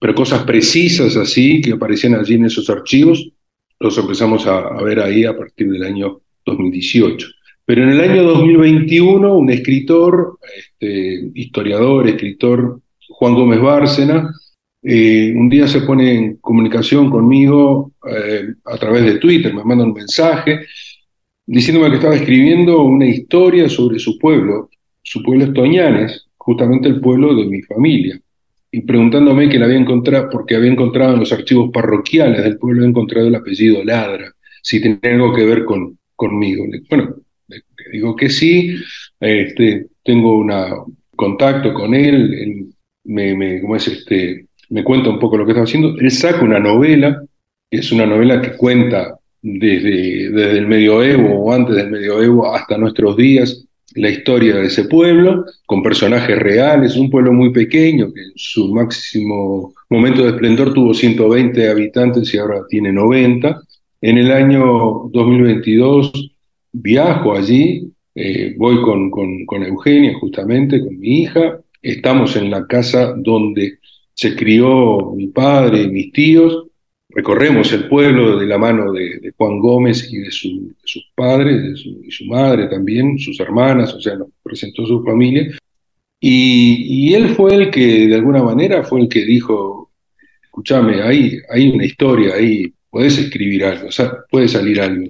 pero cosas precisas así que aparecían allí en esos archivos, los empezamos a ver ahí a partir del año 2018. Pero en el año 2021, un escritor, historiador, escritor, Juan Gómez Bárcena, un día se pone en comunicación conmigo a través de Twitter, me manda un mensaje diciéndome que estaba escribiendo una historia sobre su pueblo. Su pueblo es Toñanes, justamente el pueblo de mi familia, y preguntándome que la había encontrado, porque había encontrado en los archivos parroquiales del pueblo, había encontrado el apellido Ladra, si tenía algo que ver conmigo. Bueno, le digo que sí, tengo un contacto con él, me cuenta un poco lo que está haciendo. Él saca una novela, es una novela que cuenta desde el medioevo o antes del medioevo hasta nuestros días, la historia de ese pueblo, con personajes reales, un pueblo muy pequeño, que en su máximo momento de esplendor tuvo 120 habitantes y ahora tiene 90. En el año 2022 viajo allí, voy con Eugenia justamente, con mi hija, estamos en la casa donde se crió mi padre y mis tíos, recorremos el pueblo de la mano de Juan Gómez y de sus padres, y su madre también, sus hermanas, o sea, nos presentó su familia, y él fue el que, de alguna manera, fue el que dijo, escúchame, hay una historia, ahí podés escribir algo, o sea, puede salir algo.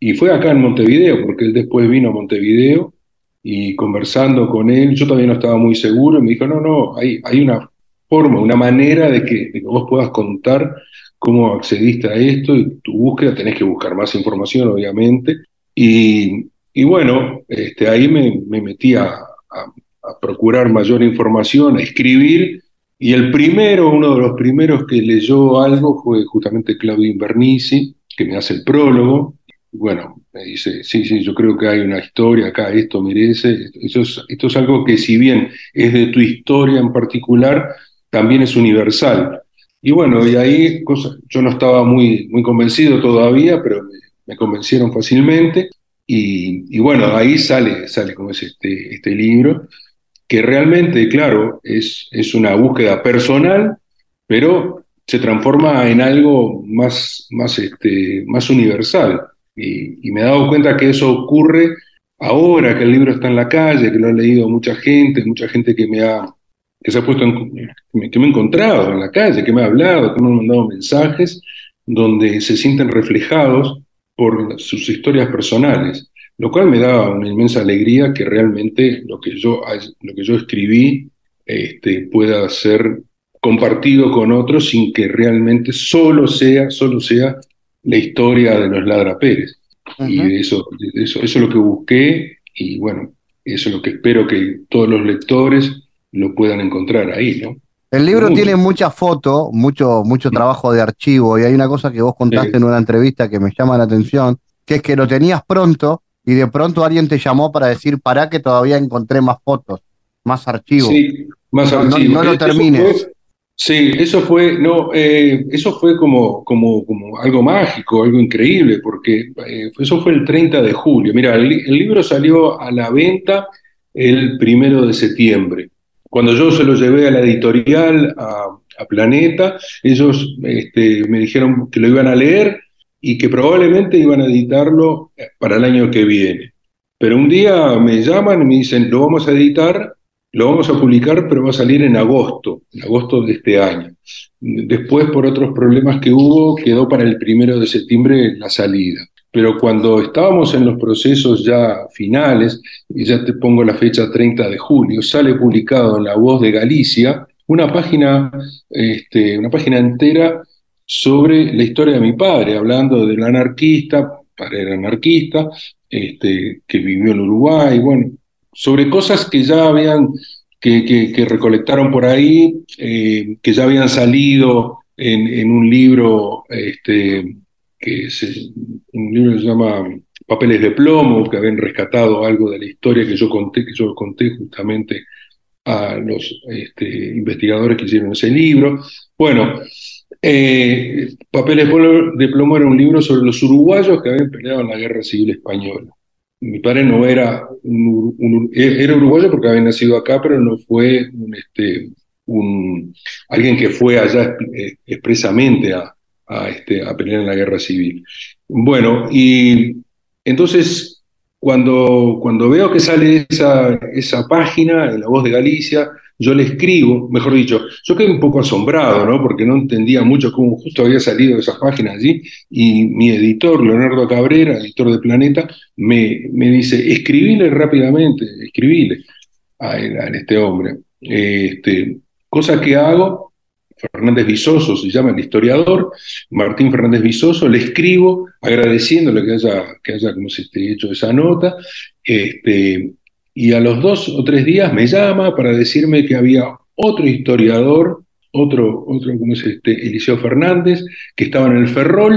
Y fue acá en Montevideo, porque él después vino a Montevideo, y conversando con él, yo todavía no estaba muy seguro, y me dijo, no, hay una forma, una manera de que vos puedas contar cómo accediste a esto, y tu búsqueda, tenés que buscar más información, obviamente, y bueno, ahí me metí a procurar mayor información, a escribir, y uno de los primeros que leyó algo fue justamente Claudio Invernizi, que me hace el prólogo, y bueno, me dice, sí, yo creo que hay una historia acá, esto merece, esto es algo que si bien es de tu historia en particular, también es universal. Y bueno, y ahí yo no estaba muy convencido todavía, pero me convencieron fácilmente. Y bueno, ahí sale como es este libro, que realmente, claro, es una búsqueda personal, pero se transforma en algo más universal. Y me he dado cuenta que eso ocurre ahora que el libro está en la calle, que lo ha leído mucha gente que se ha puesto que me he encontrado en la calle, que me ha hablado, que me han mandado mensajes donde se sienten reflejados por sus historias personales, lo cual me da una inmensa alegría que realmente lo que yo escribí pueda ser compartido con otros sin que realmente solo sea la historia de los Ladra Pérez. Uh-huh. Y eso es lo que busqué y bueno, eso es lo que espero que todos los lectores lo puedan encontrar ahí, ¿no? El libro tiene mucha foto, mucho trabajo de archivo, y hay una cosa que vos contaste en una entrevista que me llama la atención, que es que lo tenías pronto, y de pronto alguien te llamó para decir, pará que todavía encontré más fotos, más archivos. Sí, más archivos. No lo termines. Eso fue como algo mágico, algo increíble, porque eso fue el 30 de julio. Mira, el libro salió a la venta el 1 de septiembre. Cuando yo se lo llevé a la editorial, a Planeta, ellos me dijeron que lo iban a leer y que probablemente iban a editarlo para el año que viene. Pero un día me llaman y me dicen, lo vamos a editar, lo vamos a publicar, pero va a salir en agosto de este año. Después, por otros problemas que hubo, quedó para el 1 de septiembre la salida. Pero cuando estábamos en los procesos ya finales, y ya te pongo la fecha 30 de julio, sale publicado en La Voz de Galicia una página entera sobre la historia de mi padre, hablando del anarquista para era anarquista, que vivió en Uruguay, bueno, sobre cosas que ya habían, que recolectaron por ahí, que ya habían salido en un libro, un libro que se llama Papeles de Plomo, que habían rescatado algo de la historia que yo conté justamente a los investigadores que hicieron ese libro. Bueno, Papeles de Plomo era un libro sobre los uruguayos que habían peleado en la Guerra Civil Española. Mi padre no era era uruguayo porque había nacido acá, pero no fue alguien que fue allá expresamente a pelear en la Guerra Civil. Bueno, y entonces cuando veo que sale esa página en La Voz de Galicia, yo le escribo, mejor dicho, yo quedé un poco asombrado, ¿no? Porque no entendía mucho cómo justo había salido esa página allí, y mi editor, Leonardo Cabrera, editor de Planeta, me dice, escribile rápidamente, escribile a este hombre. Cosa que hago, Fernández Visoso se llama el historiador, Martín Fernández Visoso, le escribo agradeciéndole que haya como se esté hecho esa nota, y a los 2 o 3 días me llama para decirme que había otro historiador, otro como es Eliseo Fernández, que estaba en el Ferrol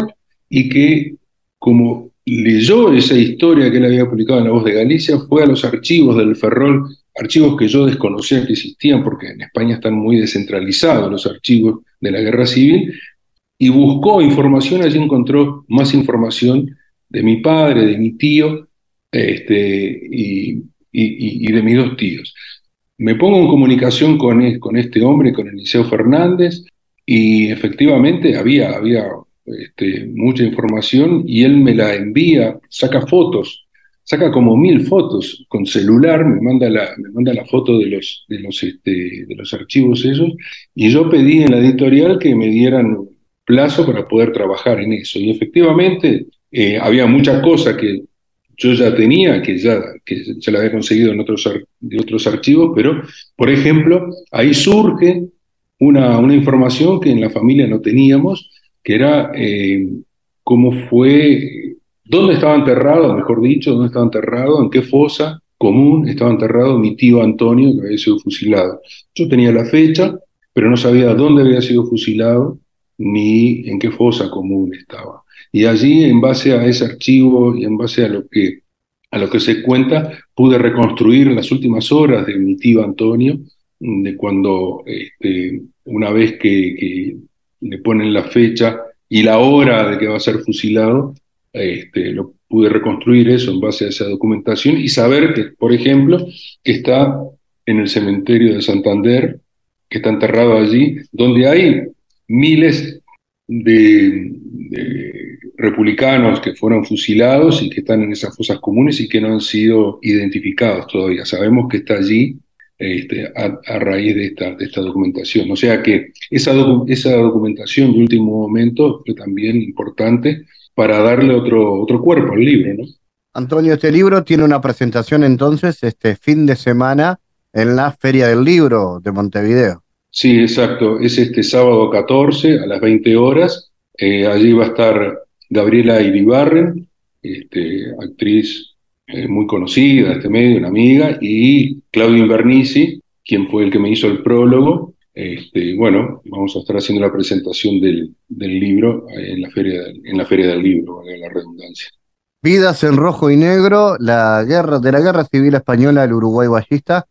y que, como leyó esa historia que él había publicado en La Voz de Galicia, fue a los archivos del Ferrol, archivos que yo desconocía que existían porque en España están muy descentralizados los archivos de la Guerra Civil, y buscó información, allí encontró más información de mi padre, de mi tío, y de mis 2 tíos. Me pongo en comunicación con este hombre, con Eliseo Fernández, y efectivamente había mucha información, y él me la envía, saca fotos, saca como 1000 fotos con celular, me manda la foto de los archivos esos, y yo pedí en la editorial que me dieran plazo para poder trabajar en eso, y efectivamente había mucha cosa que yo ya tenía, que ya la había conseguido en otros archivos, pero, por ejemplo, ahí surge una información que en la familia no teníamos, que era dónde estaba enterrado, mejor dicho, en qué fosa común estaba enterrado mi tío Antonio, que había sido fusilado. Yo tenía la fecha, pero no sabía dónde había sido fusilado, ni en qué fosa común estaba. Y allí, en base a ese archivo y en base a lo que se cuenta, pude reconstruir las últimas horas de mi tío Antonio, de cuando, una vez que le ponen la fecha y la hora de que va a ser fusilado, lo pude reconstruir eso en base a esa documentación y saber que, por ejemplo, que está en el cementerio de Santander, que está enterrado allí, donde hay miles de republicanos que fueron fusilados y que están en esas fosas comunes y que no han sido identificados todavía. Sabemos que está allí a raíz de esta documentación. O sea que esa documentación de último momento fue también importante para darle otro cuerpo al libro, ¿no? Antonio, este libro tiene una presentación entonces este fin de semana en la Feria del Libro de Montevideo. Sí, exacto. Es este sábado 14 a las 20 horas. Allí va a estar Gabriela Iribarren, actriz muy conocida de este medio, una amiga, y Claudio Invernici, quien fue el que me hizo el prólogo. Bueno, vamos a estar haciendo la presentación del libro en la feria del libro, vale la redundancia. Vidas en rojo y negro, la guerra civil española del Uruguay vallista.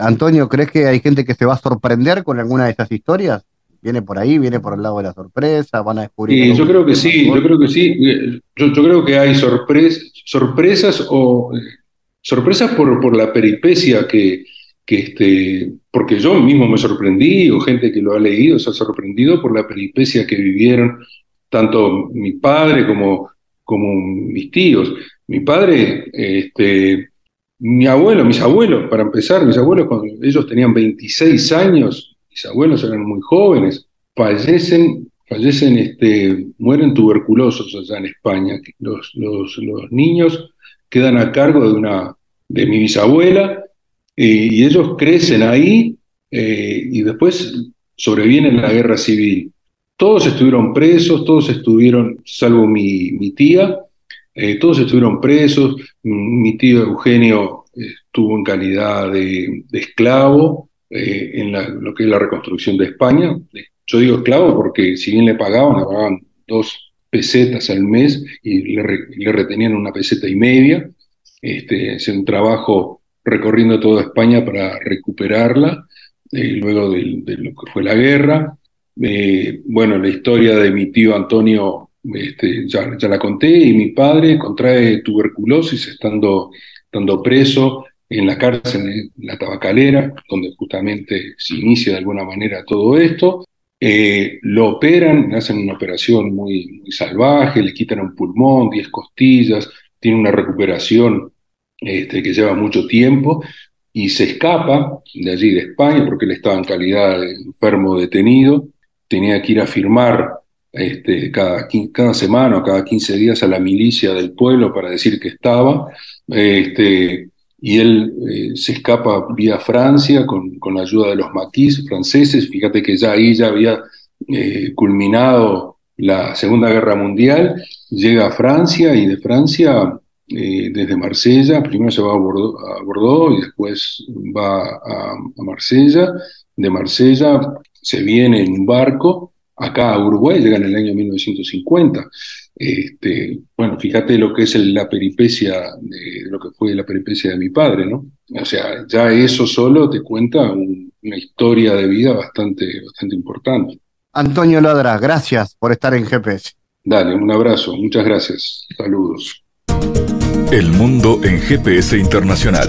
Antonio, ¿crees que hay gente que se va a sorprender con alguna de esas historias? ¿Viene por ahí? ¿Viene por el lado de la sorpresa? ¿Van a descubrir? Yo creo que sí, yo creo que hay sorpresas por la peripecia que porque yo mismo me sorprendí, o gente que lo ha leído se ha sorprendido por la peripecia que vivieron tanto mi padre como mis tíos. Mi padre, mi abuelo, mis abuelos, cuando ellos tenían 26 años, mis abuelos eran muy jóvenes, mueren tuberculosos allá en España. Los niños quedan a cargo de mi bisabuela, y ellos crecen ahí, y después sobrevienen la guerra civil. Todos estuvieron presos, salvo mi tía, Todos estuvieron presos, mi tío Eugenio estuvo en calidad de esclavo en lo que es la reconstrucción de España. Yo digo esclavo porque si bien le pagaban 2 pesetas al mes y le retenían 1,5 pesetas. Hacían un trabajo recorriendo toda España para recuperarla, luego de lo que fue la guerra. Bueno, la historia de mi tío Antonio ya la conté, y mi padre contrae tuberculosis estando preso en la cárcel, en la Tabacalera, donde justamente se inicia de alguna manera todo esto. Lo operan, hacen una operación muy, muy salvaje, le quitan un pulmón, 10 costillas, tiene una recuperación que lleva mucho tiempo, y se escapa de allí, de España, porque él estaba en calidad de enfermo detenido, tenía que ir a firmar cada semana o cada 15 días a la milicia del pueblo para decir que estaba, y él se escapa vía Francia con la ayuda de los maquis franceses. Fíjate que ya ahí ya había culminado la Segunda Guerra Mundial. Llega a Francia, y de Francia, desde Marsella, primero se va a Bordeaux y después va a Marsella. De Marsella se viene en un barco acá a Uruguay, llega en el año 1950. Bueno, fíjate lo que es la peripecia de mi padre, ¿no? O sea, ya eso solo te cuenta una historia de vida bastante, bastante importante. Antonio Ladra, gracias por estar en GPS. Dale, un abrazo, muchas gracias, saludos. El mundo en GPS Internacional.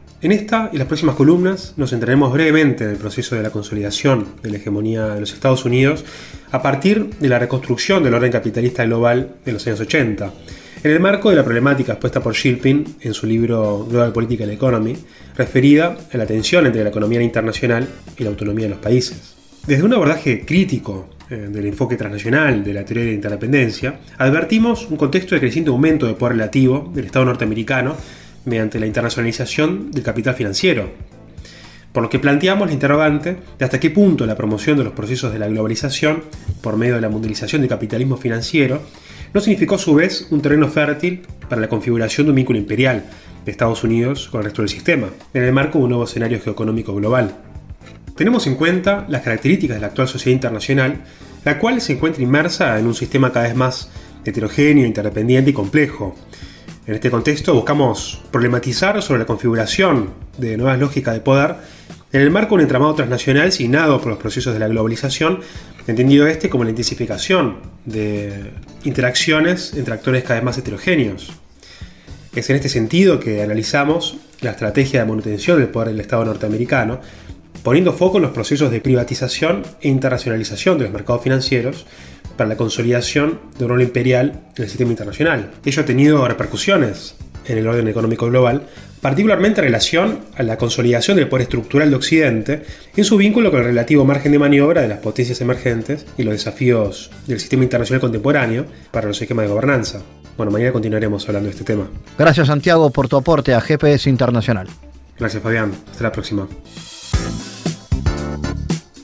En esta y las próximas columnas nos enteraremos brevemente del proceso de la consolidación de la hegemonía de los Estados Unidos a partir de la reconstrucción del orden capitalista global de los años 80, en el marco de la problemática expuesta por Shilpin en su libro Global Political Economy, referida a la tensión entre la economía internacional y la autonomía de los países. Desde un abordaje crítico del enfoque transnacional de la teoría de la interdependencia, advertimos un contexto de creciente aumento de poder relativo del Estado norteamericano mediante la internacionalización del capital financiero, por lo que planteamos la interrogante de hasta qué punto la promoción de los procesos de la globalización por medio de la mundialización del capitalismo financiero no significó a su vez un terreno fértil para la configuración de un vínculo imperial de Estados Unidos con el resto del sistema, en el marco de un nuevo escenario geoeconómico global. Tenemos en cuenta las características de la actual sociedad internacional, la cual se encuentra inmersa en un sistema cada vez más heterogéneo, interdependiente y complejo. En este contexto buscamos problematizar sobre la configuración de nuevas lógicas de poder en el marco de un entramado transnacional signado por los procesos de la globalización, entendido como la intensificación de interacciones entre actores cada vez más heterogéneos. Es en este sentido que analizamos la estrategia de manutención del poder del Estado norteamericano, poniendo foco en los procesos de privatización e internacionalización de los mercados financieros, para la consolidación de un rol imperial en el sistema internacional. Ello ha tenido repercusiones en el orden económico global, particularmente en relación a la consolidación del poder estructural de Occidente en su vínculo con el relativo margen de maniobra de las potencias emergentes y los desafíos del sistema internacional contemporáneo para los esquemas de gobernanza. Bueno, mañana continuaremos hablando de este tema. Gracias, Santiago, por tu aporte a GPS Internacional. Gracias, Fabián. Hasta la próxima.